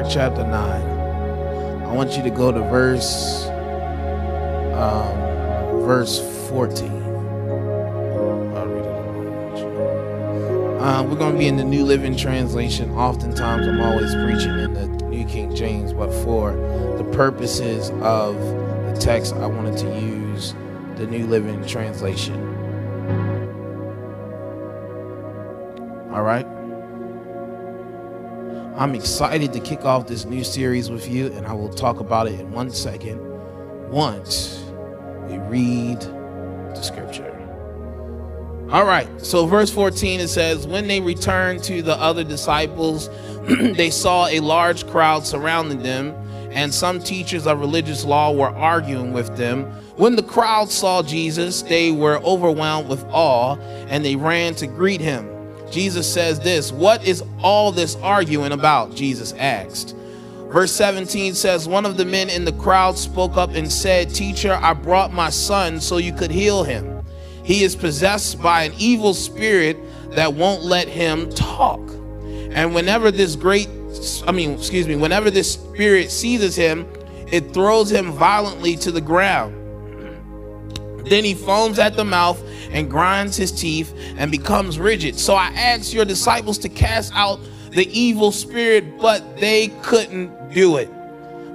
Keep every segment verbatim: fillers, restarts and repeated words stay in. Mark chapter nine. I want you to go to verse um, verse fourteen. Uh, we're going to be in the New Living Translation. Oftentimes I'm always preaching in the New King James, but for the purposes of the text, I wanted to use the New Living Translation. All right? I'm excited to kick off this new series with you, and I will talk about it in one second once we read the scripture. All right, so verse fourteen, it says, when they returned to the other disciples, they saw a large crowd surrounding them, and some teachers of religious law were arguing with them. When the crowd saw Jesus, they were overwhelmed with awe, and they ran to greet him. Jesus says this, "What is all this arguing about?" Jesus asked. Verse seventeen says, one of the men in the crowd spoke up and said, "Teacher, I brought my son so you could heal him. He is possessed by an evil spirit that won't let him talk. And whenever this great, I mean, excuse me, whenever this spirit seizes him, it throws him violently to the ground. Then he foams at the mouth and grinds his teeth and becomes rigid. So I asked your disciples to cast out the evil spirit, but they couldn't do it."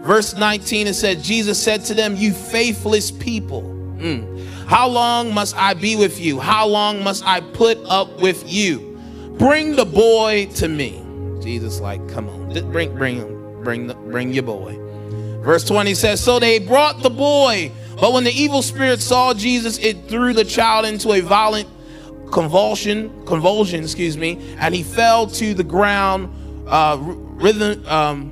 Verse nineteen, it said, Jesus said to them, "You faithless people. Mm. How long must I be with you? How long must I put up with you? Bring the boy to me." Jesus like, come on, bring, bring him, bring, the, bring your boy. Verse twenty says, so they brought the boy, but when the evil spirit saw Jesus, it threw the child into a violent convulsion, convulsion, excuse me, and he fell to the ground, uh, writhing, um,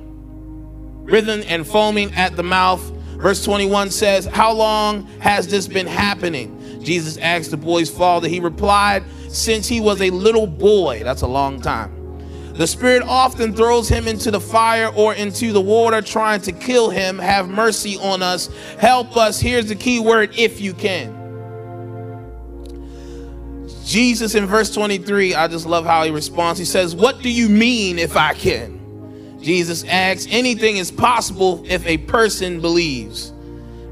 writhing and foaming at the mouth. Verse twenty-one says, how long has this been happening? Jesus asked the boy's father. He replied, since he was a little boy. That's a long time. The spirit often throws him into the fire or into the water trying to kill him. Have mercy on us. Help us. Here's the key word, if you can. Jesus in verse twenty-three, I just love how he responds. He says, what do you mean if I can? Jesus asks, anything is possible if a person believes.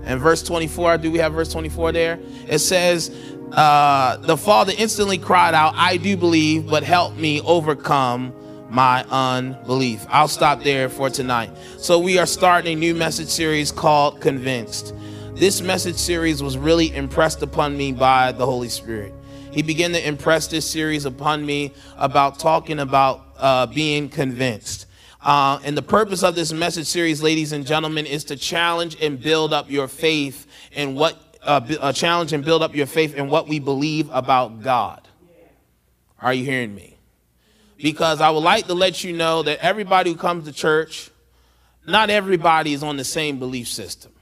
And verse twenty-four, do we have verse twenty-four there? It says, uh, the father instantly cried out, I do believe, but help me overcome my unbelief. I'll stop there for tonight. So we are starting a new message series called Convinced. This message series was really impressed upon me by the Holy Spirit. He began to impress this series upon me about talking about uh, being convinced. Uh, and the purpose of this message series, ladies and gentlemen, is to challenge and build up your faith in what uh, uh, challenge and build up your faith in what we believe about God. Are you hearing me? Because I would like to let you know that everybody who comes to church, not everybody is on the same belief system.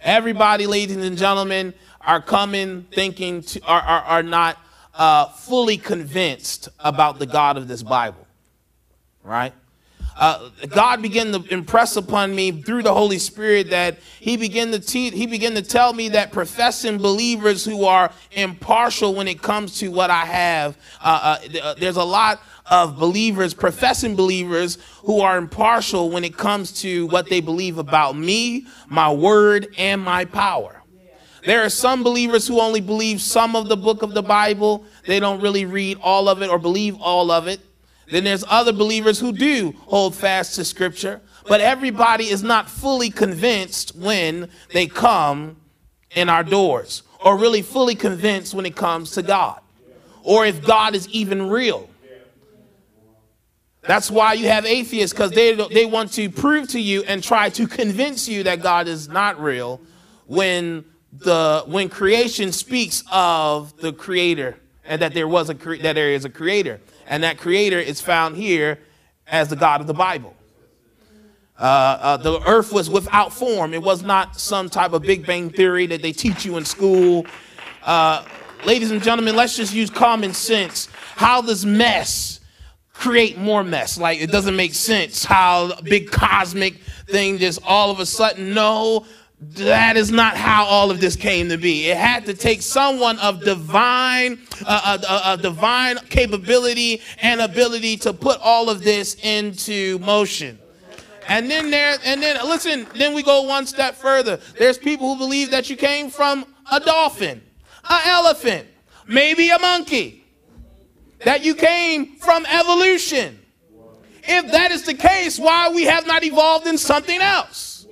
Everybody, ladies and gentlemen, are coming thinking to, are, are, are not uh, fully convinced about the God of this Bible, right? Uh, God began to impress upon me through the Holy Spirit that he began to teach, he began to tell me that professing believers who are impartial when it comes to what I have, uh, uh, there's a lot of believers, professing believers who are impartial when it comes to what they believe about me, my word, and my power. There are some believers who only believe some of the book of the Bible. They don't really read all of it or believe all of it. Then there's other believers who do hold fast to Scripture, but everybody is not fully convinced when they come in our doors, or really fully convinced when it comes to God, or if God is even real. That's why you have atheists, because they, they want to prove to you and try to convince you that God is not real when, the, when creation speaks of the Creator and that there, was a cre that there is a Creator. And that creator is found here as the God of the Bible. Uh, uh, the earth was without form. It was not some type of Big Bang theory that they teach you in school. Uh, ladies and gentlemen, let's just use common sense. How does mess create more mess? Like, it doesn't make sense how a big cosmic thing just all of a sudden, no, that is not how all of this came to be. It had to take someone of divine, uh, a, a divine capability and ability to put all of this into motion. And then there, and then listen, then we go one step further. There's people who believe that you came from a dolphin, an elephant, maybe a monkey, that you came from evolution. If that is the case, why we have not evolved in something else?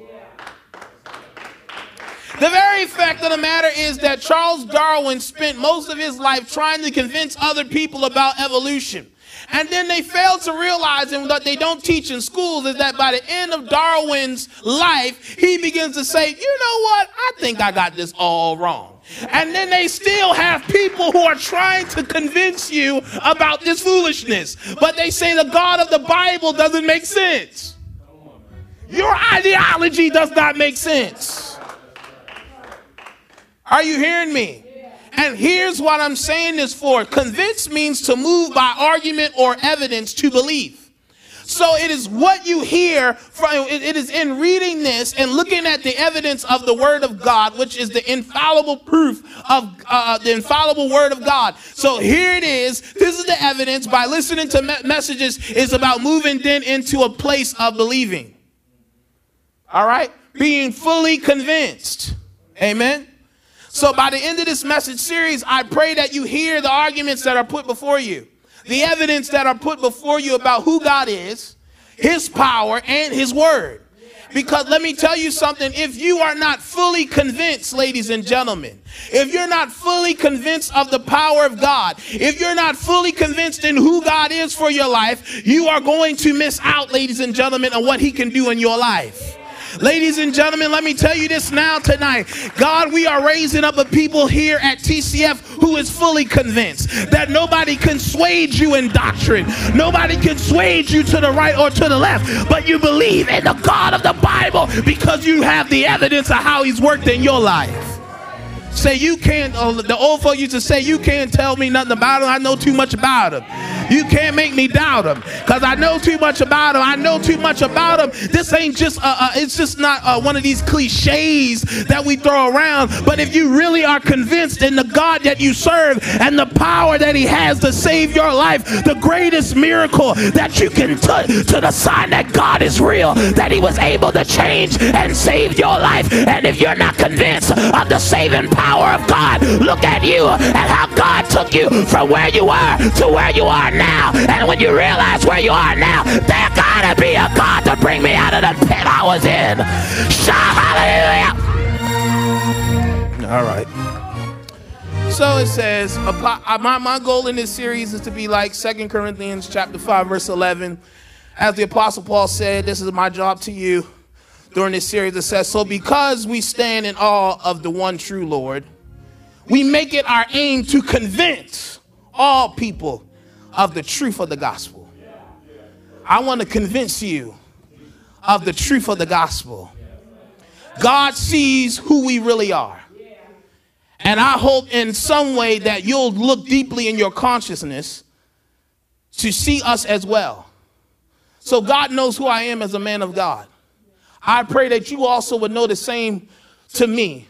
The very fact of the matter is that Charles Darwin spent most of his life trying to convince other people about evolution. And then they failed to realize, and what they don't teach in schools is that by the end of Darwin's life, he begins to say, you know what? I think I got this all wrong. And then they still have people who are trying to convince you about this foolishness. But they say the God of the Bible doesn't make sense. Your ideology does not make sense. Are you hearing me? And here's what I'm saying this for. Convince means to move by argument or evidence to believe. So it is what you hear from, it is in reading this and looking at the evidence of the word of God, which is the infallible proof of uh, the infallible word of God. So here it is. This is the evidence. By listening to me messages is about moving then into a place of believing. All right. Being fully convinced. Amen. So by the end of this message series, I pray that you hear the arguments that are put before you, the evidence that are put before you about who God is, his power, and his word. Because let me tell you something, if you are not fully convinced, ladies and gentlemen, if you're not fully convinced of the power of God, if you're not fully convinced in who God is for your life, you are going to miss out, ladies and gentlemen, on what he can do in your life. Ladies and gentlemen, let me tell you this now tonight. God, we are raising up a people here at T C F who is fully convinced that nobody can sway you in doctrine. Nobody can sway you to the right or to the left, but you believe in the God of the Bible because you have the evidence of how he's worked in your life. Say you can't, the old folk used to say, you can't tell me nothing about him. I know too much about him. You can't make me doubt him because I know too much about him. I know too much about him. This ain't just, uh, uh, it's just not uh, one of these cliches that we throw around. But if you really are convinced in the God that you serve and the power that he has to save your life, the greatest miracle that you can t- to the sign that God is real, that he was able to change and save your life. And if you're not convinced of the saving power, power of God, look at you and how God took you from where you were to where you are now. And when you realize where you are now, there gotta be a God to bring me out of the pit I was in. Shout hallelujah. All right. So it says, my, my goal in this series is to be like Second Corinthians chapter five, verse eleven. As the Apostle Paul said, this is my job to you. During this series, it says, so because we stand in awe of the one true Lord, we make it our aim to convince all people of the truth of the gospel. I want to convince you of the truth of the gospel. God sees who we really are. And I hope in some way that you'll look deeply in your consciousness to see us as well. So God knows who I am as a man of God. I pray that you also would know the same to me,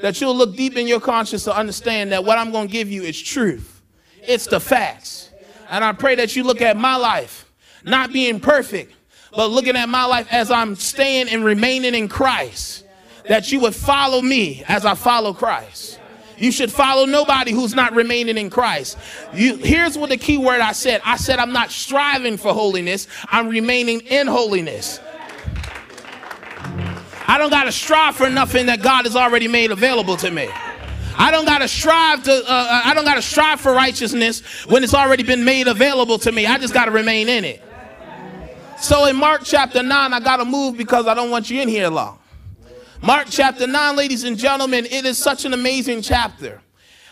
that you'll look deep in your conscience to understand that what I'm going to give you is truth. It's the facts. And I pray that you look at my life, not being perfect, but looking at my life as I'm staying and remaining in Christ, that you would follow me as I follow Christ. You should follow nobody who's not remaining in Christ. You, here's what the key word I said. I said I'm not striving for holiness. I'm remaining in holiness. I don't got to strive for nothing that God has already made available to me. I don't got to strive to, uh, I don't got to strive for righteousness when it's already been made available to me. I just got to remain in it. So in Mark chapter nine, I got to move because I don't want you in here long. Mark chapter nine, ladies and gentlemen, it is such an amazing chapter.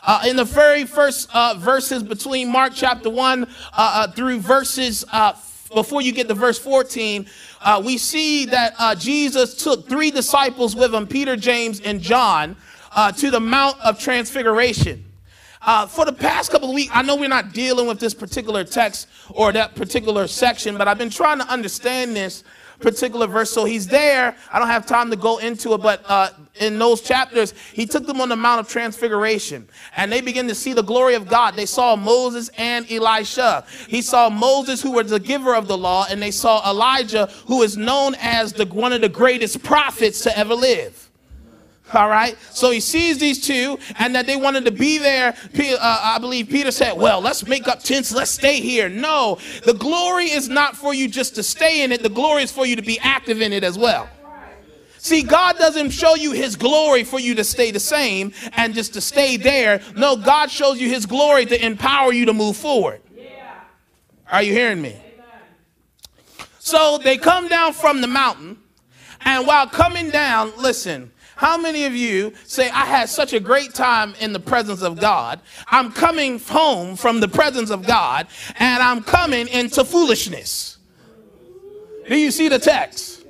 Uh, in the very first uh, verses between Mark chapter one uh, uh, through verses uh, before you get to verse fourteen, Uh, we see that uh, Jesus took three disciples with him, Peter, James, and John, uh, to the Mount of Transfiguration. Uh, for the past couple of weeks, I know we're not dealing with this particular text or that particular section, but I've been trying to understand this particular verse. So he's there. I don't have time to go into it, but uh, in those chapters, he took them on the Mount of Transfiguration, and they began to see the glory of God. They saw Moses and Elisha. He saw Moses, who was the giver of the law, and they saw Elijah, who is known as the one of the greatest prophets to ever live. All right. So he sees these two and that they wanted to be there. Peter, uh, I believe Peter said, well, let's make up tents. Let's stay here. No, the glory is not for you just to stay in it. The glory is for you to be active in it as well. See, God doesn't show you his glory for you to stay the same and just to stay there. No, God shows you his glory to empower you to move forward. Are you hearing me? So they come down from the mountain, and while coming down, listen. How many of you say, I had such a great time in the presence of God? I'm coming home from the presence of God, and I'm coming into foolishness. Do you see the text?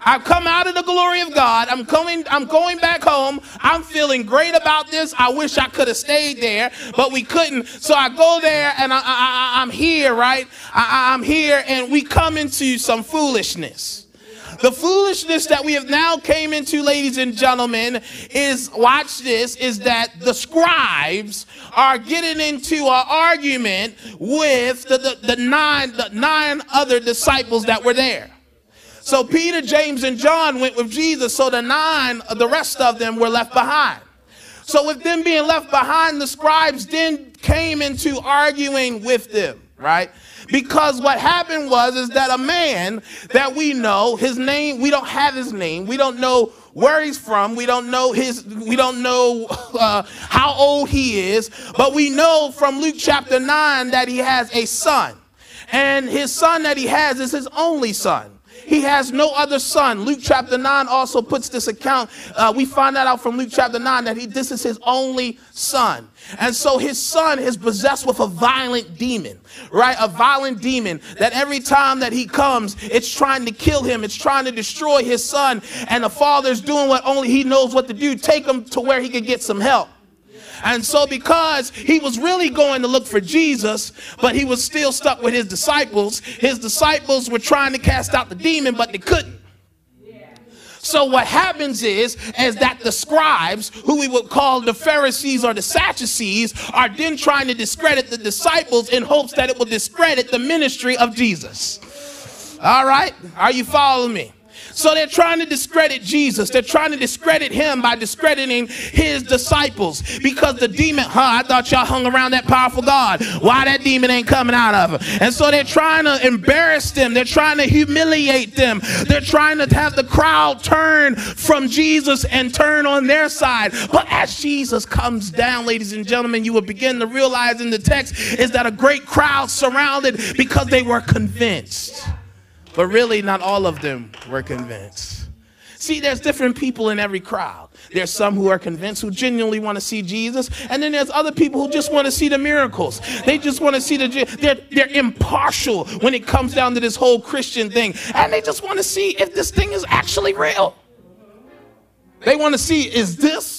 I've come out of the glory of God. I'm coming. I'm going back home. I'm feeling great about this. I wish I could have stayed there, but we couldn't. So I go there, and I, I, I, I'm here, right? I, I'm here, and we come into some foolishness. The foolishness that we have now came into, ladies and gentlemen, is, watch this, is that the scribes are getting into an argument with the, the, the, nine, the nine other disciples that were there. So Peter, James, and John went with Jesus, so the nine, the rest of them were left behind. So with them being left behind, the scribes then came into arguing with them, right? Because what happened was is that a man that we know, his name, we don't have his name. We don't know where he's from. We don't know his, we don't know uh, how old he is. But we know from Luke chapter nine that he has a son. And his son that he has is his only son. He has no other son. Luke chapter nine also puts this account. Uh, we find that out from Luke chapter nine that he, this is his only son. And so his son is possessed with a violent demon, right? A violent demon that every time that he comes, it's trying to kill him. It's trying to destroy his son. And the father's doing what only he knows what to do. Take him to where he can get some help. And so because he was really going to look for Jesus, but he was still stuck with his disciples, his disciples were trying to cast out the demon, but they couldn't. So what happens is, is that the scribes, who we would call the Pharisees or the Sadducees, are then trying to discredit the disciples in hopes that it will discredit the ministry of Jesus. All right? Are you following me? So they're trying to discredit Jesus. They're trying to discredit him by discrediting his disciples, because the demon, huh, I thought y'all hung around that powerful God. Why that demon ain't coming out of him? And so they're trying to embarrass them. They're trying to humiliate them. They're trying to have the crowd turn from Jesus and turn on their side. But as Jesus comes down, ladies and gentlemen, you will begin to realize in the text is that a great crowd surrounded because they were convinced. But really, not all of them were convinced. See, there's different people in every crowd. There's some who are convinced, who genuinely want to see Jesus. And then there's other people who just want to see the miracles. They just want to see the, they're, they're impartial when it comes down to this whole Christian thing. And they just want to see if this thing is actually real. They want to see, is this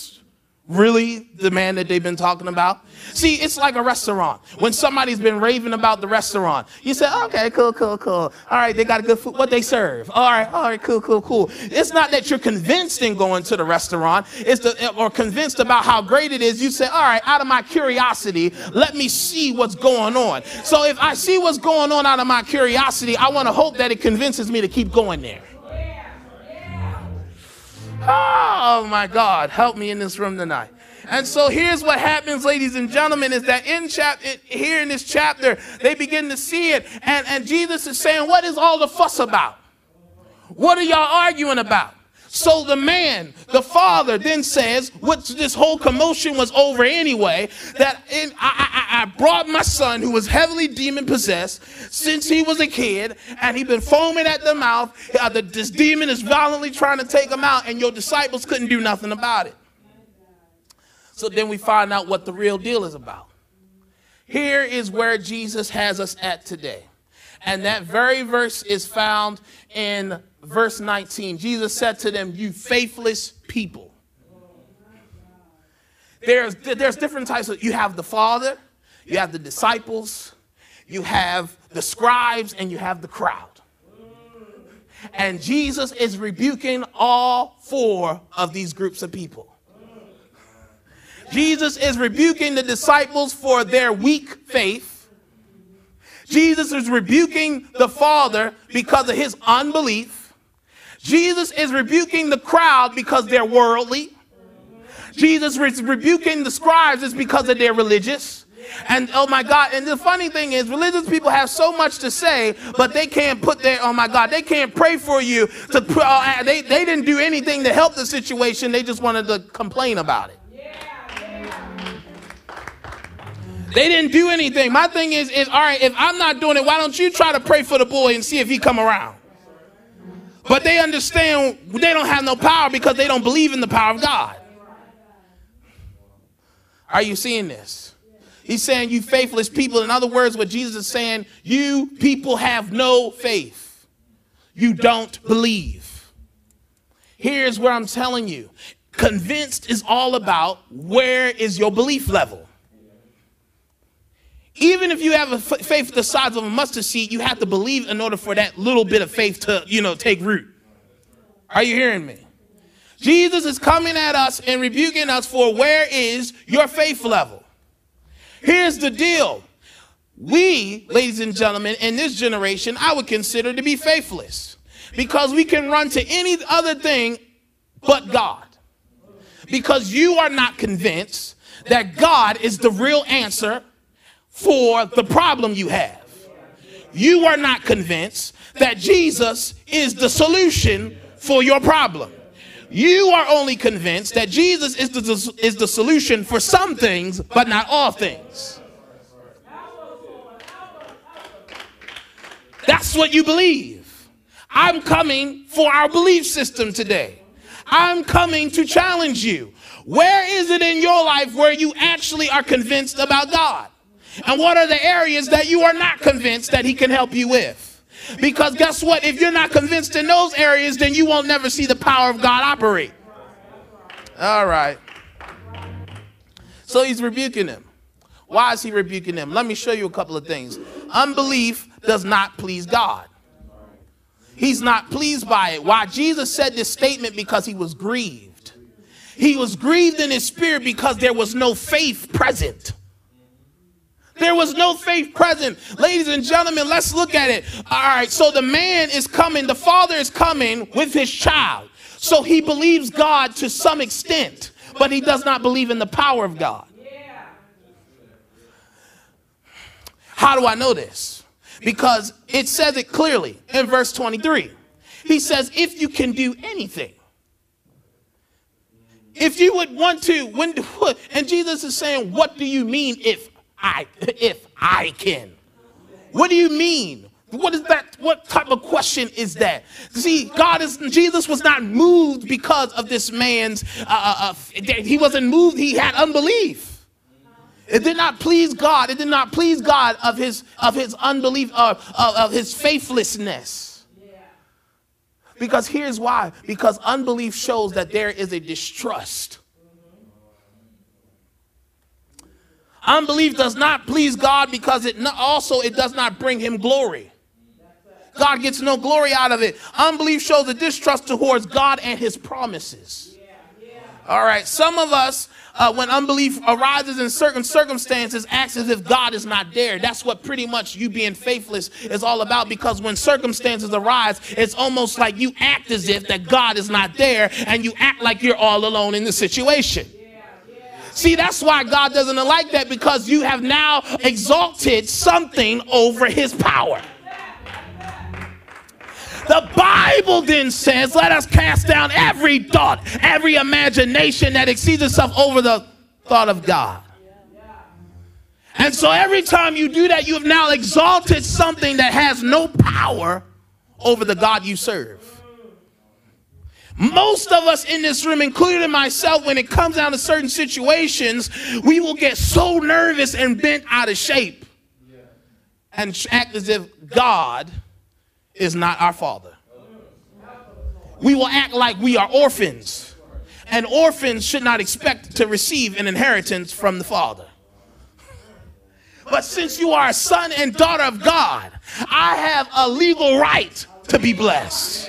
really the man that they've been talking about? See, it's like a restaurant. When somebody's been raving about the restaurant, you say, okay, cool, cool, cool. All right, they got a good food. What they serve? All right, all right, cool, cool, cool. It's not that you're convinced in going to the restaurant, it's the, or convinced about how great it is. You say, all right, out of my curiosity, let me see what's going on. So if I see what's going on out of my curiosity, I want to hope that it convinces me to keep going there. Oh, my God, help me in this room tonight. And so here's what happens, ladies and gentlemen, is that in chap- here in this chapter, they begin to see it. And, and Jesus is saying, what is all the fuss about? What are y'all arguing about? So the man, the father, then says, what this whole commotion was over anyway, that in, I, I, I brought my son who was heavily demon-possessed since he was a kid, and he'd been foaming at the mouth. Uh, the, this demon is violently trying to take him out, and your disciples couldn't do nothing about it. So then we find out what the real deal is about. Here is where Jesus has us at today. And that very verse is found in verse nineteen. Jesus said to them, you faithless people. There's, there's different types of, you have the Father, you have the disciples, you have the scribes, and you have the crowd. And Jesus is rebuking all four of these groups of people. Jesus is rebuking the disciples for their weak faith. Jesus is rebuking the Father because of his unbelief. Jesus is rebuking the crowd because they're worldly. Jesus is rebuking the scribes is because of their religious. And oh my God, and the funny thing is religious people have so much to say, but they can't put their, oh my God, they can't pray for you. To, uh, they, they didn't do anything to help the situation. They just wanted to complain about it. They didn't do anything. My thing is, is, all right, if I'm not doing it, why don't you try to pray for the boy and see if he come around? But they understand they don't have no power because they don't believe in the power of God. Are you seeing this? He's saying, you faithless people. In other words, what Jesus is saying, you people have no faith. You don't believe. Here's where I'm telling you. Convinced is all about where is your belief level. Even if you have a f faith the size of a mustard seed, you have to believe in order for that little bit of faith to, you know, take root. Are you hearing me? Jesus is coming at us and rebuking us for where is your faith level? Here's the deal. We, ladies and gentlemen, in this generation, I would consider to be faithless because we can run to any other thing but God, because you are not convinced that God is the real answer for the problem you have. You are not convinced that Jesus is the solution for your problem. You are only convinced that Jesus is the, is the solution for some things, but not all things. That's what you believe. I'm coming for our belief system today. I'm coming to challenge you. Where is it in your life where you actually are convinced about God? And what are the areas that you are not convinced that he can help you with? Because guess what? If you're not convinced in those areas, then you won't never see the power of God operate. All right. So he's rebuking them. Why is he rebuking them? Let me show you a couple of things. Unbelief does not please God. He's not pleased by it. Why? Jesus said this statement because he was grieved. He was grieved in his spirit because there was no faith present. There was no faith present. Ladies and gentlemen, let's look at it. All right, so the man is coming. The father is coming with his child. So he believes God to some extent, but he does not believe in the power of God. How do I know this? Because it says it clearly in verse twenty-three. He says, if you can do anything. If you would want to. When, and Jesus is saying, what do you mean if I, if I can? What do you mean? What is that? What type of question is that? See, God is, Jesus was not moved because of this man's, uh, uh, he wasn't moved. He had unbelief. It did not please God. It did not please God of his, of his unbelief, uh, of, of his faithlessness. Because here's why, because unbelief shows that there is a distrust. Unbelief does not please God because it also it does not bring him glory. God gets no glory out of it. Unbelief shows a distrust towards God and his promises. All right. Some of us, uh, when unbelief arises in certain circumstances, acts as if God is not there. That's what pretty much you being faithless is all about, because when circumstances arise, it's almost like you act as if that God is not there and you act like you're all alone in the situation. See, that's why God doesn't like that, because you have now exalted something over his power. The Bible then says, let us cast down every thought, every imagination that exceeds itself over the thought of God. And so every time you do that, you have now exalted something that has no power over the God you serve. Most of us in this room, including myself, when it comes down to certain situations, we will get so nervous and bent out of shape and act as if God is not our father. We will act like we are orphans, and orphans should not expect to receive an inheritance from the father. But since you are a son and daughter of God, I have a legal right to be blessed.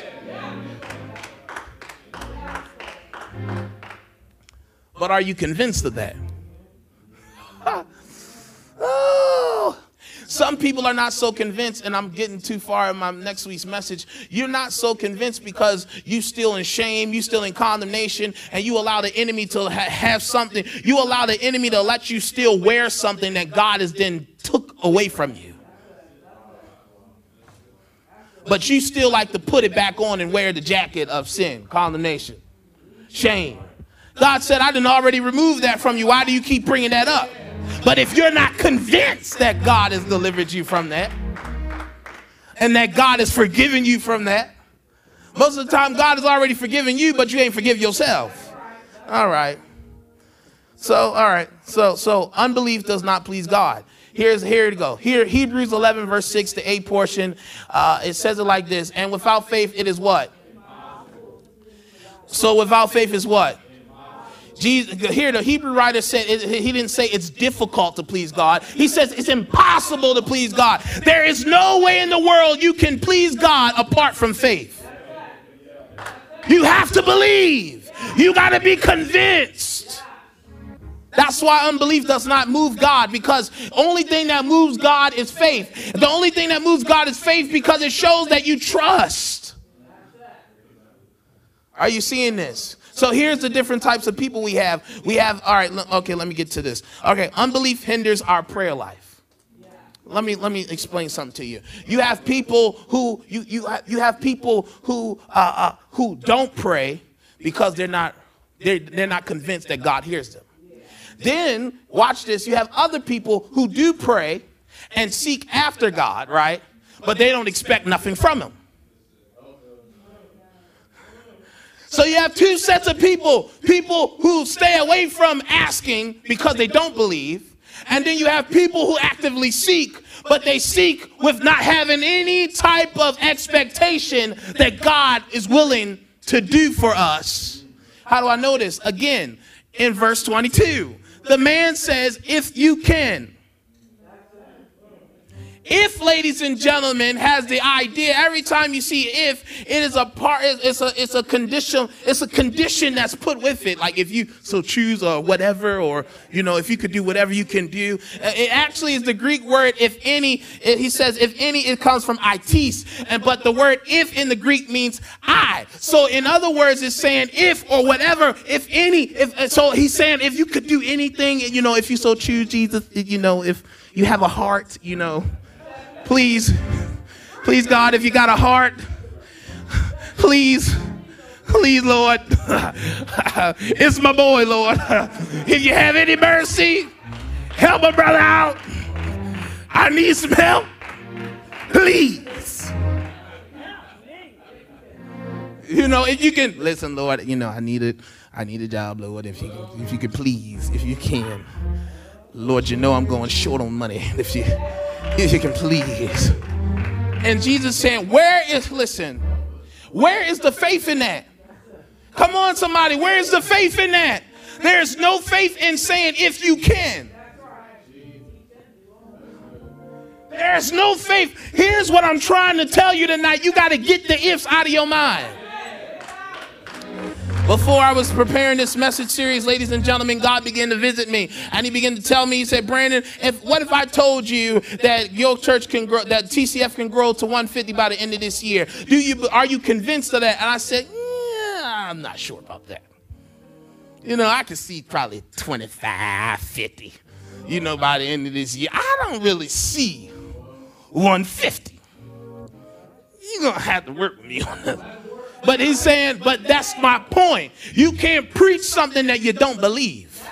But are you convinced of that? Oh, some people are not so convinced, and I'm getting too far in my next week's message. You're not so convinced because you still in shame, you still in condemnation, and you allow the enemy to ha have something. You allow the enemy to let you still wear something that God has then took away from you. But you still like to put it back on and wear the jacket of sin, condemnation, shame. God said, I didn't already remove that from you. Why do you keep bringing that up? But if you're not convinced that God has delivered you from that and that God has forgiven you from that, most of the time God has already forgiven you, but you ain't forgive yourself. All right. So, all right. So, so unbelief does not please God. Here's, here to go. Here, Hebrews eleven, verse six to eight portion. Uh, it says it like this. And without faith, it is what? So without faith is what? Jesus, here the Hebrew writer said, he didn't say it's difficult to please God. He says it's impossible to please God. There is no way in the world you can please God apart from faith. You have to believe. You got to be convinced. That's why unbelief does not move God, because the only thing that moves God is faith. The only thing that moves God is faith because it shows that you trust. Are you seeing this? So here's the different types of people we have. We have, all right, okay, let me get to this. Okay, unbelief hinders our prayer life. Yeah. Let me let me explain something to you. You have people who you you you have people who uh, uh, who don't pray because they're not they're, they're not convinced that God hears them. Then watch this. You have other people who do pray and seek after God, right? But they don't expect nothing from him. So you have two sets of people, people who stay away from asking because they don't believe. And then you have people who actively seek, but they seek with not having any type of expectation that God is willing to do for us. How do I know this? Again, in verse twenty-two, the man says, if you can. If, ladies and gentlemen, has the idea every time you see if, it is a part, it's a it's a condition, it's a condition that's put with it. Like if you so choose or whatever, or you know, if you could do whatever you can do. It actually is the Greek word if any. It, he says if any, it comes from itis, and but the word if in the Greek means I. So in other words, it's saying if or whatever, if any. If so, he's saying if you could do anything, you know, if you so choose, Jesus, you know, if you have a heart, you know. Please, please, God, if you got a heart, please, please, Lord, it's my boy, Lord. If you have any mercy, help my brother out. I need some help, please. You know, if you can, listen, Lord, you know, I need it. I need a job, Lord, if you can, if you could please, if you can. Lord, you know I'm going short on money. If you... If you can please. And Jesus saying, where is, listen, where is the faith in that? Come on, somebody, where is the faith in that? There's no faith in saying if you can. There's no faith. Here's what I'm trying to tell you tonight. You got to get the ifs out of your mind. Before I was preparing this message series, ladies and gentlemen, God began to visit me, and he began to tell me, he said, Brandon, if, what if I told you that your church can grow, that T C F can grow to one fifty by the end of this year? Do you, are you convinced of that? And I said, yeah, I'm not sure about that. You know, I could see probably twenty-five, fifty, you know, by the end of this year. I don't really see one fifty. You're going to have to work with me on that. But he's saying, but that's my point. You can't preach something that you don't believe.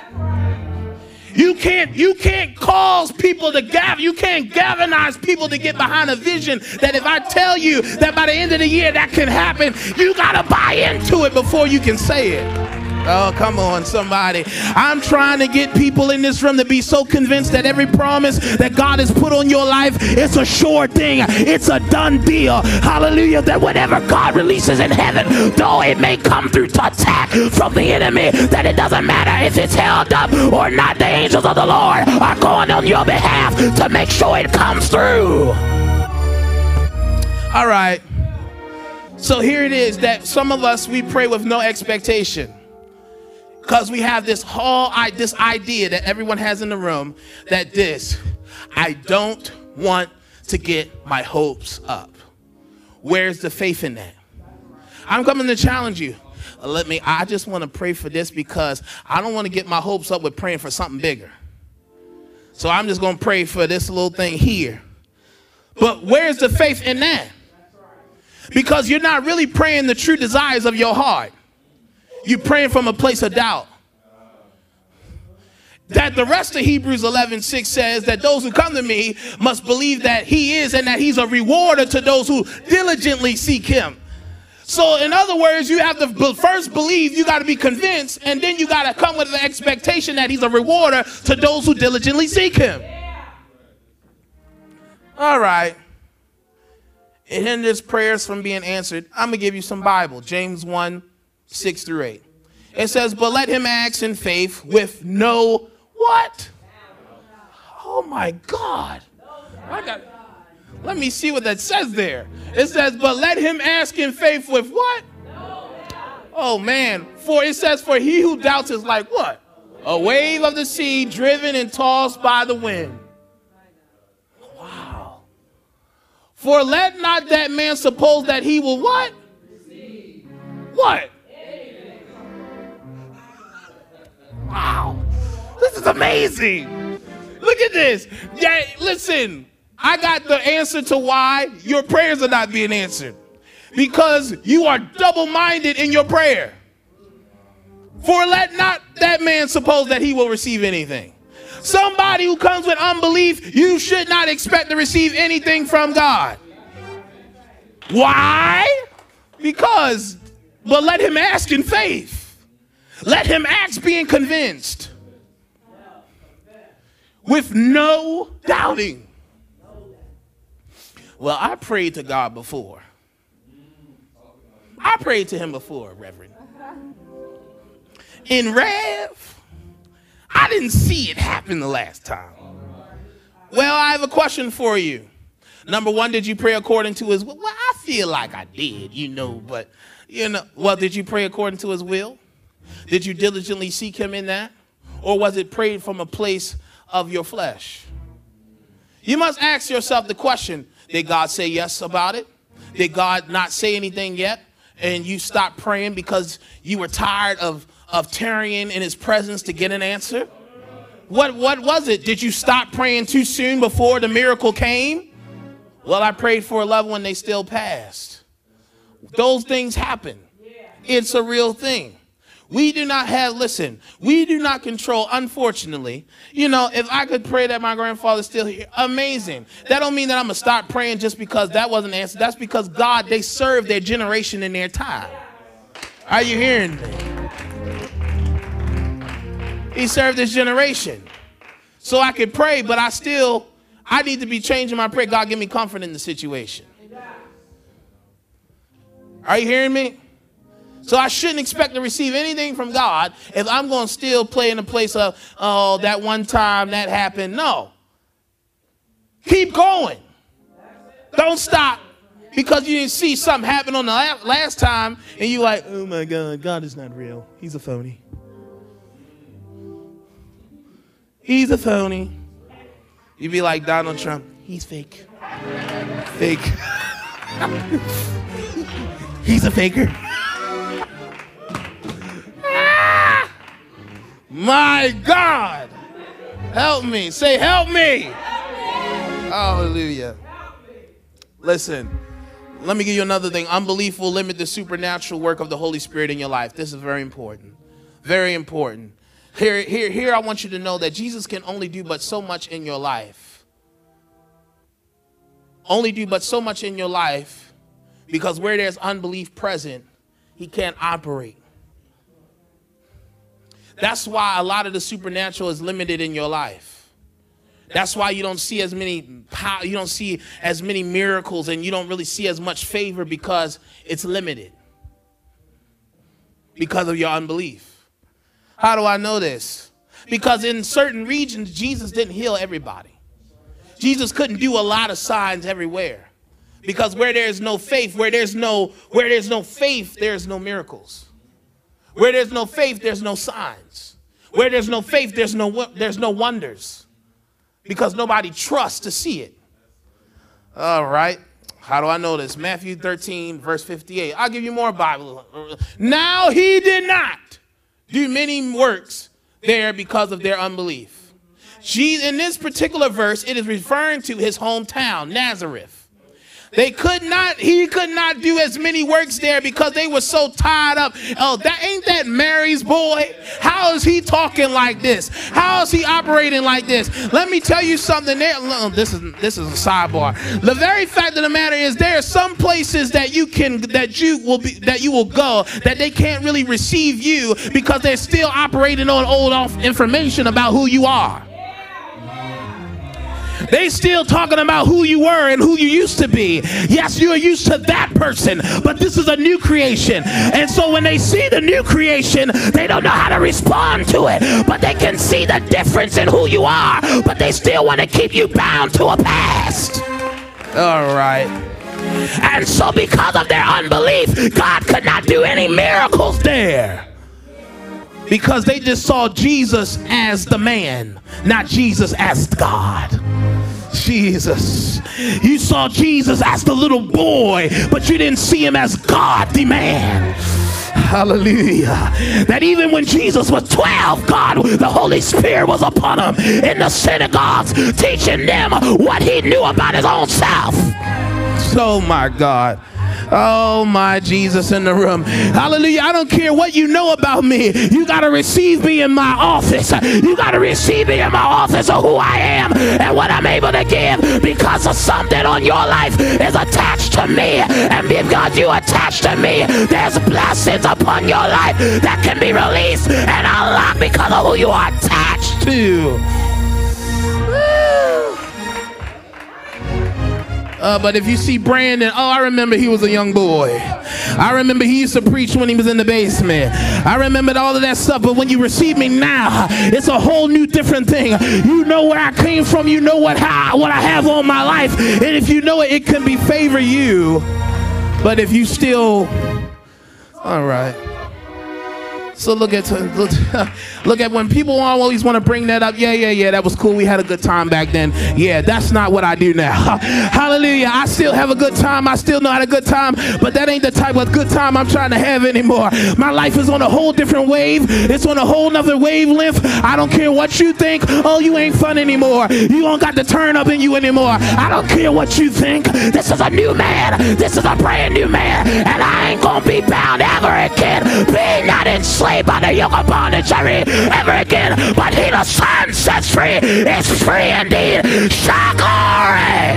You can't, you can't cause people to gather. You can't galvanize people to get behind a vision that if I tell you that by the end of the year that can happen, you got to buy into it before you can say it. Oh, come on, somebody. I'm trying to get people in this room to be so convinced that every promise that God has put on your life, it's a sure thing. It's a done deal. Hallelujah. That whatever God releases in heaven, though it may come through to attack from the enemy, that it doesn't matter if it's held up or not. The angels of the Lord are going on your behalf to make sure it comes through. All right. So here it is that some of us, we pray with no expectation. Because we have this whole this idea that everyone has in the room that this, I don't want to get my hopes up. Where's the faith in that? I'm coming to challenge you. Let me, I just want to pray for this because I don't want to get my hopes up with praying for something bigger. So I'm just going to pray for this little thing here. But where's the faith in that? Because you're not really praying the true desires of your heart. You're praying from a place of doubt. That the rest of Hebrews eleven six says that those who come to me must believe that he is and that he's a rewarder to those who diligently seek him. So in other words, you have to first believe, you got to be convinced, and then you got to come with the expectation that he's a rewarder to those who diligently seek him. All right. It hinders prayers from being answered. I'm going to give you some Bible. James one, six through eight. It says, but let him ask in faith with no what? Oh, my God. I got Let me see what that says there. It says, but let him ask in faith with what? Oh, man. For it says, for he who doubts is like what? A wave of the sea driven and tossed by the wind. Wow. For let not that man suppose that he will what? What? Wow. This is amazing. Look at this. Yeah, listen. I got the answer to why your prayers are not being answered. Because you are double-minded in your prayer. For let not that man suppose that he will receive anything. Somebody who comes with unbelief, you should not expect to receive anything from God. Why? Because, but let him ask in faith. Let him ask being convinced. With no doubting. Well, I prayed to God before. I prayed to him before, Reverend. In Rev, I didn't see it happen the last time. Well, I have a question for you. Number one, did you pray according to his will? Well, I feel like I did, you know, but, you know, well, did you pray according to his will? Did you diligently seek him in that? Or was it prayed from a place of your flesh? You must ask yourself the question, did God say yes about it? Did God not say anything yet? And you stopped praying because you were tired of, of tarrying in his presence to get an answer? What, what was it? Did you stop praying too soon before the miracle came? Well, I prayed for a loved one, they still passed. Those things happen. It's a real thing. We do not have, listen, we do not control, unfortunately. You know, if I could pray that my grandfather's still here, amazing. That don't mean that I'm going to stop praying just because that wasn't answered. That's because God, they served their generation in their time. Are you hearing me? He served his generation. So I could pray, but I still, I need to be changing my prayer. God, give me comfort in the situation. Are you hearing me? So I shouldn't expect to receive anything from God if I'm going to still play in the place of, oh, that one time that happened. No. Keep going. Don't stop because you didn't see something happen on the last time and you're like, oh, my God, God is not real. He's a phony. He's a phony. You'd be like Donald Trump. He's fake. Fake. He's a faker. My God, help me. Say, help me. Help me. Hallelujah. Help me. Listen, let me give you another thing. Unbelief will limit the supernatural work of the Holy Spirit in your life. This is very important. Very important. Here, here, here I want you to know that Jesus can only do but so much in your life. Only do but so much in your life because where there's unbelief present, he can't operate. That's why a lot of the supernatural is limited in your life. That's why you don't see as many power, you don't see as many miracles, and you don't really see as much favor because it's limited. Because of your unbelief. How do I know this? Because in certain regions, Jesus didn't heal everybody. Jesus couldn't do a lot of signs everywhere. Because where there's no faith, where there's no, where there's no faith, there's no miracles. Where there's no faith, there's no signs. Where there's no faith, there's no, there's no wonders. Because nobody trusts to see it. All right. How do I know this? Matthew thirteen, verse fifty-eight. I'll give you more Bible. Now he did not do many works there because of their unbelief. Jesus, in this particular verse, it is referring to his hometown, Nazareth. They could not, he could not do as many works there because they were so tied up. Oh, that ain't that Mary's boy? How is he talking like this? How is he operating like this? Let me tell you something there. This is, this is a sidebar. The very fact of the matter is there are some places that you can, that you will be, that you will go that they can't really receive you because they're still operating on old off information about who you are. They still talking about who you were and who you used to be. Yes, you are used to that person, but this is a new creation. And so when they see the new creation, they don't know how to respond to it, but they can see the difference in who you are, but they still want to keep you bound to a past. All right. And so because of their unbelief, God could not do any miracles there. Because they just saw Jesus as the man, not Jesus as God. Jesus. You saw Jesus as the little boy, but you didn't see him as God, the man. Hallelujah. That even when Jesus was twelve, God, the Holy Spirit was upon him in the synagogues, teaching them what he knew about his own self. Oh my God. Oh my Jesus in the room. Hallelujah. I don't care what you know about me. You got to receive me in my office. You got to receive me in my office of who I am and what I'm able to give, because of something on your life is attached to me. And because you attached to me, there's blessings upon your life that can be released and unlocked because of who you are attached to. Uh, but if you see Brandon, oh, I remember he was a young boy. I remember he used to preach when he was in the basement. I remembered all of that stuff, but when you receive me now, it's a whole new different thing. You know where I came from. You know what, how, what I have on my life. And if you know it, it can be favor you. But if you still, all right. So look at, look at when people always want to bring that up. Yeah, yeah, yeah, that was cool. We had a good time back then. Yeah, that's not what I do now. Hallelujah. I still have a good time. I still know how to have a good time, but that ain't the type of good time I'm trying to have anymore. My life is on a whole different wave. It's on a whole nother wavelength. I don't care what you think. Oh, you ain't fun anymore. You don't got the turn up in you anymore. I don't care what you think. This is a new man. This is a brand new man, and I ain't going to be bound ever again. Be not enslaved by the yoke of bondage ever again, but he the Son sets free is free indeed. Shout glory!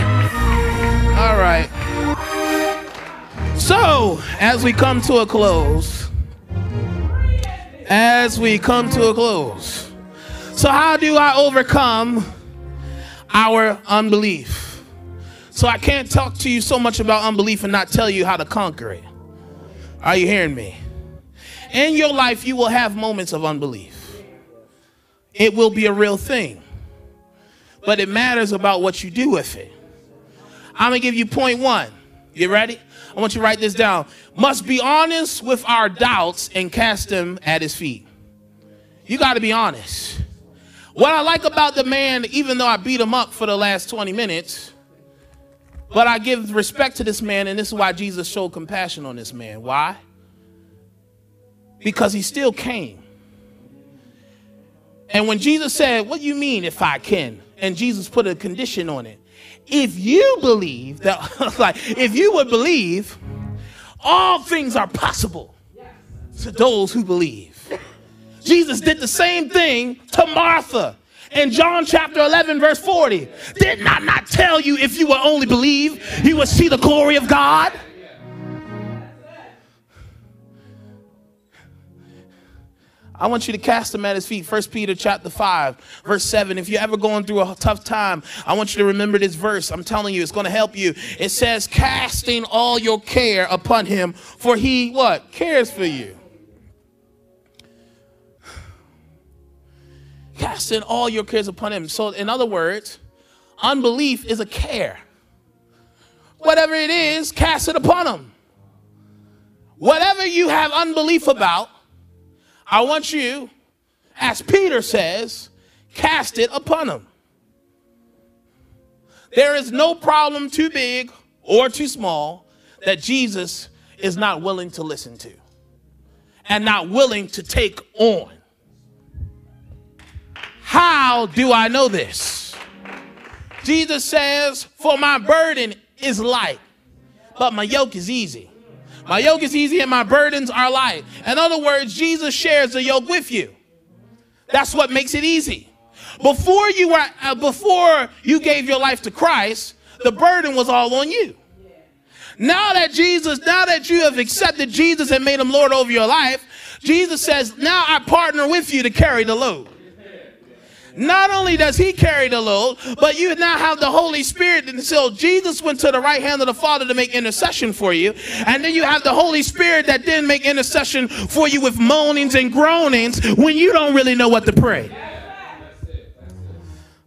All right. So, as we come to a close, as we come to a close, so how do I overcome our unbelief? So I can't talk to you so much about unbelief and not tell you how to conquer it. Are you hearing me? In your life, you will have moments of unbelief. It will be a real thing. But it matters about what you do with it. I'm going to give you point one. You ready? I want you to write this down. Must be honest with our doubts and cast them at his feet. You got to be honest. What I like about the man, even though I beat him up for the last twenty minutes, but I give respect to this man, and this is why Jesus showed compassion on this man. Why? Because he still came. And when Jesus said, what do you mean if I can? And Jesus put a condition on it. If you believe that, like, if you would believe, all things are possible to those who believe. Jesus did the same thing to Martha in John chapter eleven, verse forty. Did I not tell you if you would only believe, you would see the glory of God? I want you to cast him at his feet. First Peter chapter five, verse seven. If you're ever going through a tough time, I want you to remember this verse. I'm telling you, it's going to help you. It says, casting all your care upon him, for he, what? Cares for you. Casting all your cares upon him. So in other words, unbelief is a care. Whatever it is, cast it upon him. Whatever you have unbelief about, I want you, as Peter says, cast it upon him. There is no problem too big or too small that Jesus is not willing to listen to and not willing to take on. How do I know this? Jesus says, for my burden is light, but my yoke is easy. My yoke is easy and my burdens are light. In other words, Jesus shares the yoke with you. That's what makes it easy. Before you were, uh, before you gave your life to Christ, the burden was all on you. Now that Jesus, now that you have accepted Jesus and made him Lord over your life, Jesus says, now I partner with you to carry the load. Not only does he carry the load, but you now have the Holy Spirit. And so Jesus went to the right hand of the Father to make intercession for you. And then you have the Holy Spirit that didn't make intercession for you with moanings and groanings when you don't really know what to pray.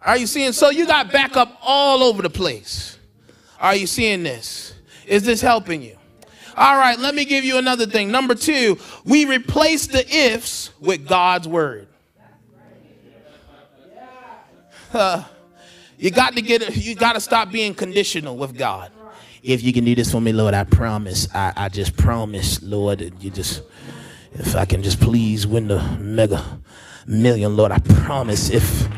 Are you seeing? So you got backup all over the place. Are you seeing this? Is this helping you? All right, let me give you another thing. Number two, we replace the ifs with God's word. Uh, you got to get you got to stop being conditional with God. If you can do this for me, Lord, I promise. I, I just promise, Lord, that you just, if I can just please win the mega million, Lord, I promise. If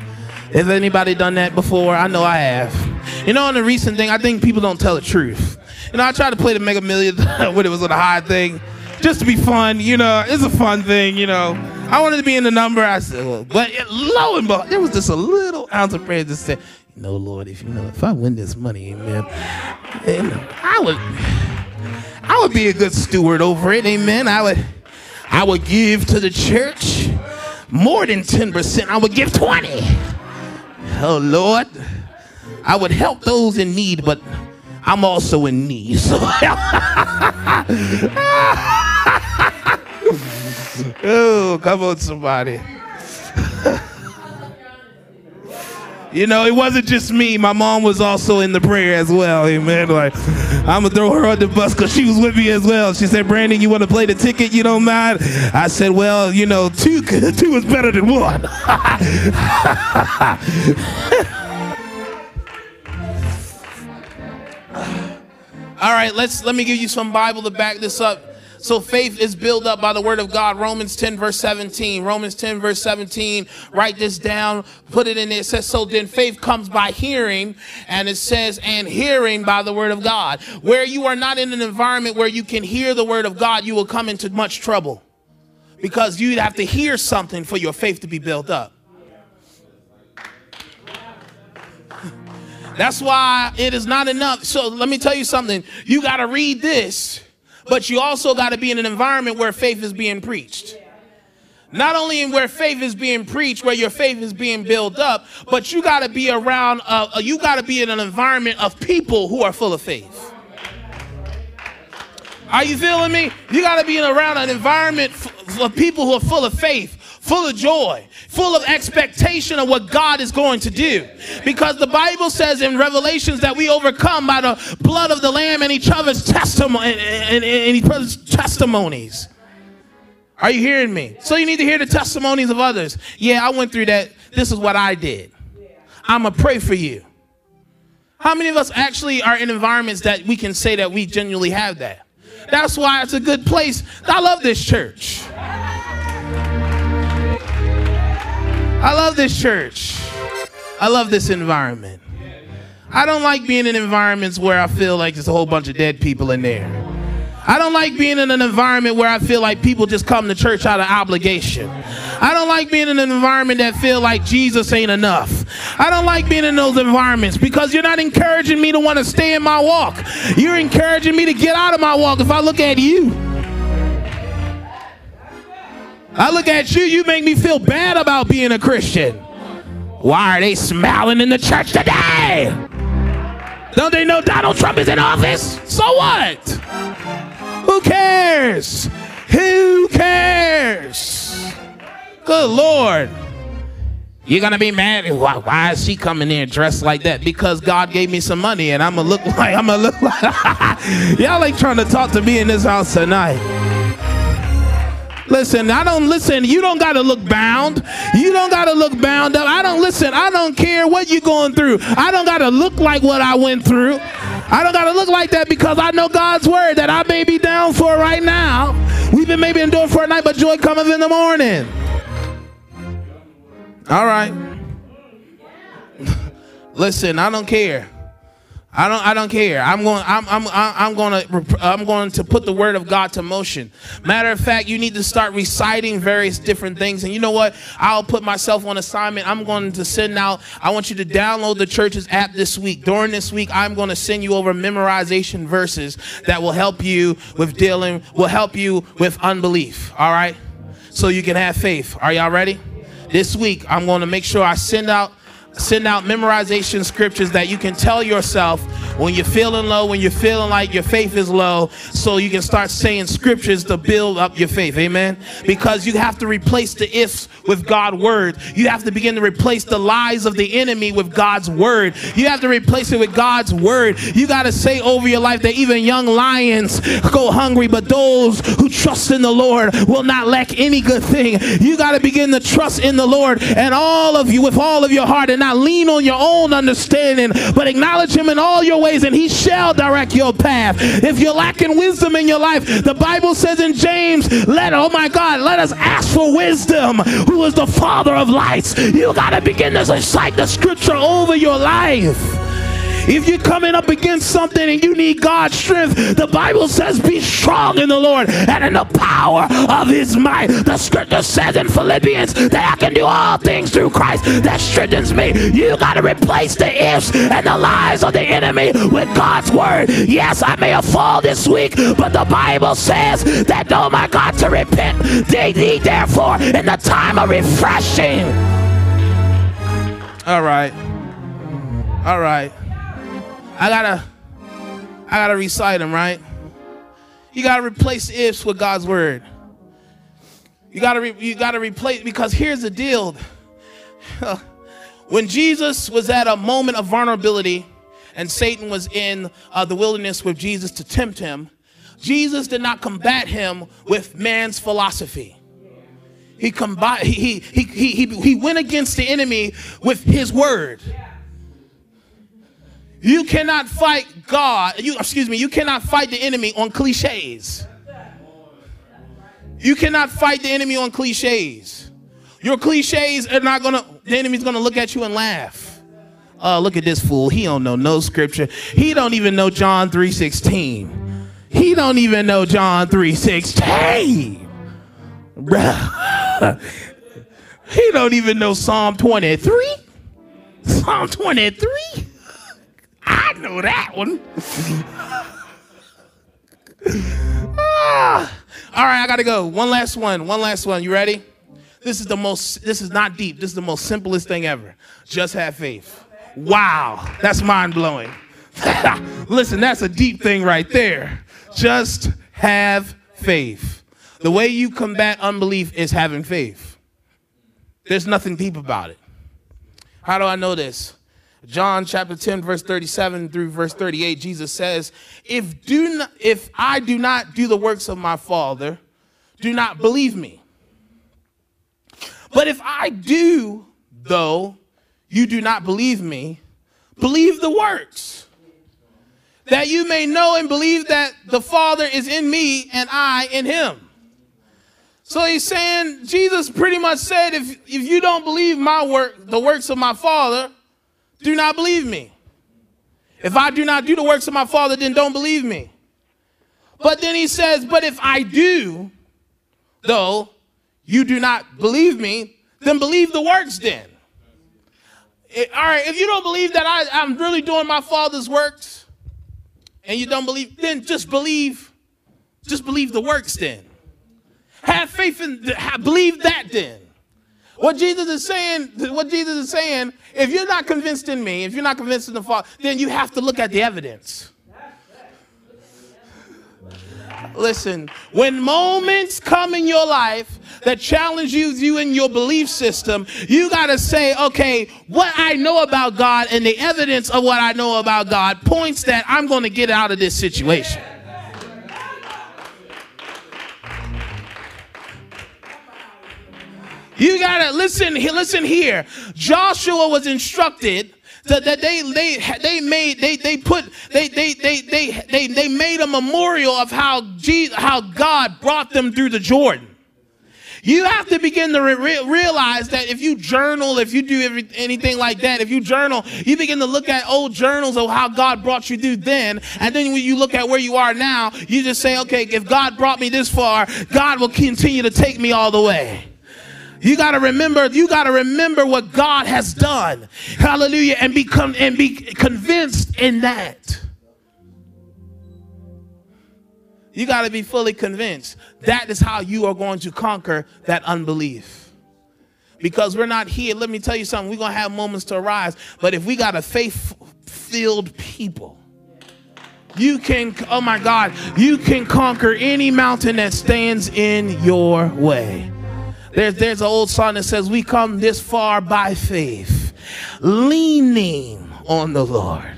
if anybody done that before, I know I have. You know, on the recent thing, I think people don't tell the truth. You know, I tried to play the mega million when it was on a high thing, just to be fun. You know, it's a fun thing. You know, I wanted to be in the number. I said, well, but it, lo and behold, there was just a little ounce of prayer that said, you know, Lord, if you know, if I win this money, amen, amen, I would, I would be a good steward over it, amen. I would, I would give to the church more than ten percent. I would give twenty. Oh Lord, I would help those in need, but I'm also in need. So. Oh, come on, somebody. You know, it wasn't just me. My mom was also in the prayer as well. Amen. Like, I'm going to throw her on the bus because she was with me as well. She said, Brandon, you want to play the ticket? You don't mind? I said, well, you know, two, two is better than one. All right, let's, let me give you some Bible to back this up. So faith is built up by the word of God. Romans ten verse seventeen. Romans ten verse seventeen. Write this down. Put it in there. It says, so then faith comes by hearing, and it says, and hearing by the word of God. Where you are not in an environment where you can hear the word of God, you will come into much trouble because you'd have to hear something for your faith to be built up. That's why it is not enough. So let me tell you something. You got to read this. But you also got to be in an environment where faith is being preached. Not only in where faith is being preached, where your faith is being built up, but you got to be around, uh, you got to be in an environment of people who are full of faith. Are you feeling me? You got to be in around an environment of people who are full of faith, full of joy, full of expectation of what God is going to do. Because the Bible says in Revelations that we overcome by the blood of the Lamb and each other's testimony and, and, and each other's testimonies. Are you hearing me? So you need to hear the testimonies of others. Yeah, I went through that. This is what I did. I'm going to pray for you. How many of us actually are in environments that we can say that we genuinely have that? That's why it's a good place. I love this church. I love this church. I love this environment. I don't like being in environments where I feel like there's a whole bunch of dead people in there. I don't like being in an environment where I feel like people just come to church out of obligation. I don't like being in an environment that feel like Jesus ain't enough. I don't like being in those environments because you're not encouraging me to want to stay in my walk. You're encouraging me to get out of my walk if I look at you. I look at you, you make me feel bad about being a Christian. Why are they smiling in the church today? Don't they know Donald Trump is in office? So what? Who cares? Who cares? Good Lord. You're going to be mad. Why, why is she coming in dressed like that? Because God gave me some money and I'm going to look like, I'm going to look like. Y'all ain't trying to talk to me in this house tonight. Listen, I don't listen. You don't got to look bound. You don't got to look bound up. I don't listen. I don't care what you're going through. I don't got to look like what I went through. I don't got to look like that, because I know God's word that I may be down for right now. We've been maybe endured for a night, but joy cometh in the morning. All right. Listen, I don't care. I don't. I don't care. I'm going. I'm. I'm. I'm going to. I'm going to put the word of God to motion. Matter of fact, you need to start reciting various different things. And you know what? I'll put myself on assignment. I'm going to send out. I want you to download the church's app this week. During this week, I'm going to send you over memorization verses that will help you with dealing. Will help you with unbelief. All right. So you can have faith. Are y'all ready? This week, I'm going to make sure I send out. Send out memorization scriptures that you can tell yourself when you're feeling low, when you're feeling like your faith is low, so you can start saying scriptures to build up your faith. Amen. Because you have to replace the ifs with God's word. You have to begin to replace the lies of the enemy with God's word. You have to replace it with God's word. You got to say over your life that even young lions go hungry, but those who trust in the Lord will not lack any good thing. You got to begin to trust in the Lord, and all of you, with all of your heart, and not lean on your own understanding, but acknowledge him in all your ways, and he shall direct your path. If you're lacking wisdom in your life, the Bible says in James, let oh my God let us ask for wisdom, who is the father of lights. You got to begin to recite the scripture over your life. If you're coming up against something and you need God's strength, the Bible says be strong in the Lord and in the power of his might. The scripture says in Philippians that I can do all things through Christ that strengthens me. You got to replace the ifs and the lies of the enemy with God's word. Yes, I may have fallen this week, but the Bible says that, oh my God, to repent, they need therefore in the time of refreshing. All right. All right. I gotta, I gotta recite them, right? You gotta replace ifs with God's word. You gotta, re, you gotta replace, because here's the deal. When Jesus was at a moment of vulnerability, and Satan was in uh, the wilderness with Jesus to tempt him, Jesus did not combat him with man's philosophy. He combat, he he he he he went against the enemy with his word. You cannot fight God, you, excuse me, you cannot fight the enemy on cliches. You cannot fight the enemy on cliches. Your cliches are not going to, the enemy's going to look at you and laugh. Oh, look at this fool. He don't know no scripture. He don't even know John three sixteen. He don't even know John three sixteen. Bruh. He don't even know Psalm twenty-three. Psalm twenty-three. I know that one. Ah. All right, I gotta go. One last one. One last one. You ready? This is the most. This is not deep. This is the most simplest thing ever. Just have faith. Wow, that's mind blowing. Listen, that's a deep thing right there. Just have faith. The way you combat unbelief is having faith. There's nothing deep about it. How do I know this? John chapter ten, verse thirty-seven through verse thirty-eight, Jesus says, if, do not, if I do not do the works of my Father, do not believe me. But if I do, though, you do not believe me, believe the works, that you may know and believe that the Father is in me and I in him. So he's saying, Jesus pretty much said, if, if you don't believe my work, the works of my Father, do not believe me. If I do not do the works of my Father, then don't believe me. But then he says, but if I do, though, you do not believe me, then believe the works then. It, all right, if you don't believe that I, I'm really doing my Father's works, and you don't believe, then just believe, just believe the works then. Have faith in, believe that then. What Jesus is saying, what Jesus is saying, if you're not convinced in me, if you're not convinced in the Father, then you have to look at the evidence. Listen, when moments come in your life that challenge you, you in your belief system, you got to say, okay, what I know about God and the evidence of what I know about God points that I'm going to get out of this situation. You gotta listen. Listen here. Joshua was instructed that, that they they they made they they put they they they they they they made a memorial of how Jesus, how God brought them through the Jordan. You have to begin to re realize that if you journal, if you do every, anything like that, if you journal, you begin to look at old journals of how God brought you through then. And then when you look at where you are now, you just say, okay, if God brought me this far, God will continue to take me all the way. You got to remember, you got to remember what God has done. Hallelujah. And become and be convinced in that. You got to be fully convinced. That is how you are going to conquer that unbelief. Because we're not here. Let me tell you something. We're going to have moments to arise. But if we got a faith-filled people, you can, oh my God, you can conquer any mountain that stands in your way. There's, there's an old song that says, we come this far by faith, leaning on the Lord,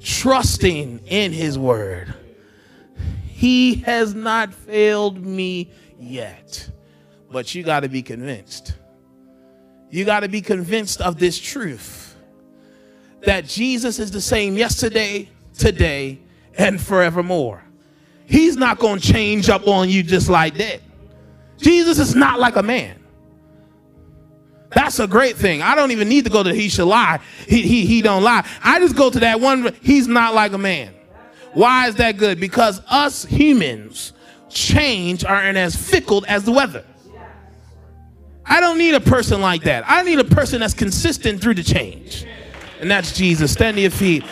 trusting in his word. He has not failed me yet. But you got to be convinced. You got to be convinced of this truth, that Jesus is the same yesterday, today, and forevermore. He's not going to change up on you just like that. Jesus is not like a man. That's a great thing. I don't even need to go to he shall lie. He, he, he don't lie. I just go to that one. He's not like a man. Why is that good? Because us humans change aren't as fickle as the weather. I don't need a person like that. I need a person that's consistent through the change. And that's Jesus. Stand to your feet.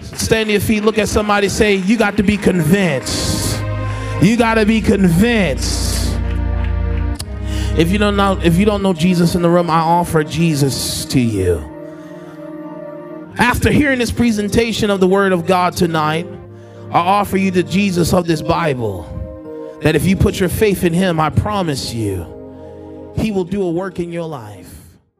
Stand to your feet. Look at somebody, say, you got to be convinced. You got to be convinced. If you don't know, if you don't know Jesus in the room, I offer Jesus to you. After hearing this presentation of the word of God tonight, I offer you the Jesus of this Bible, that if you put your faith in him, I promise you, he will do a work in your life.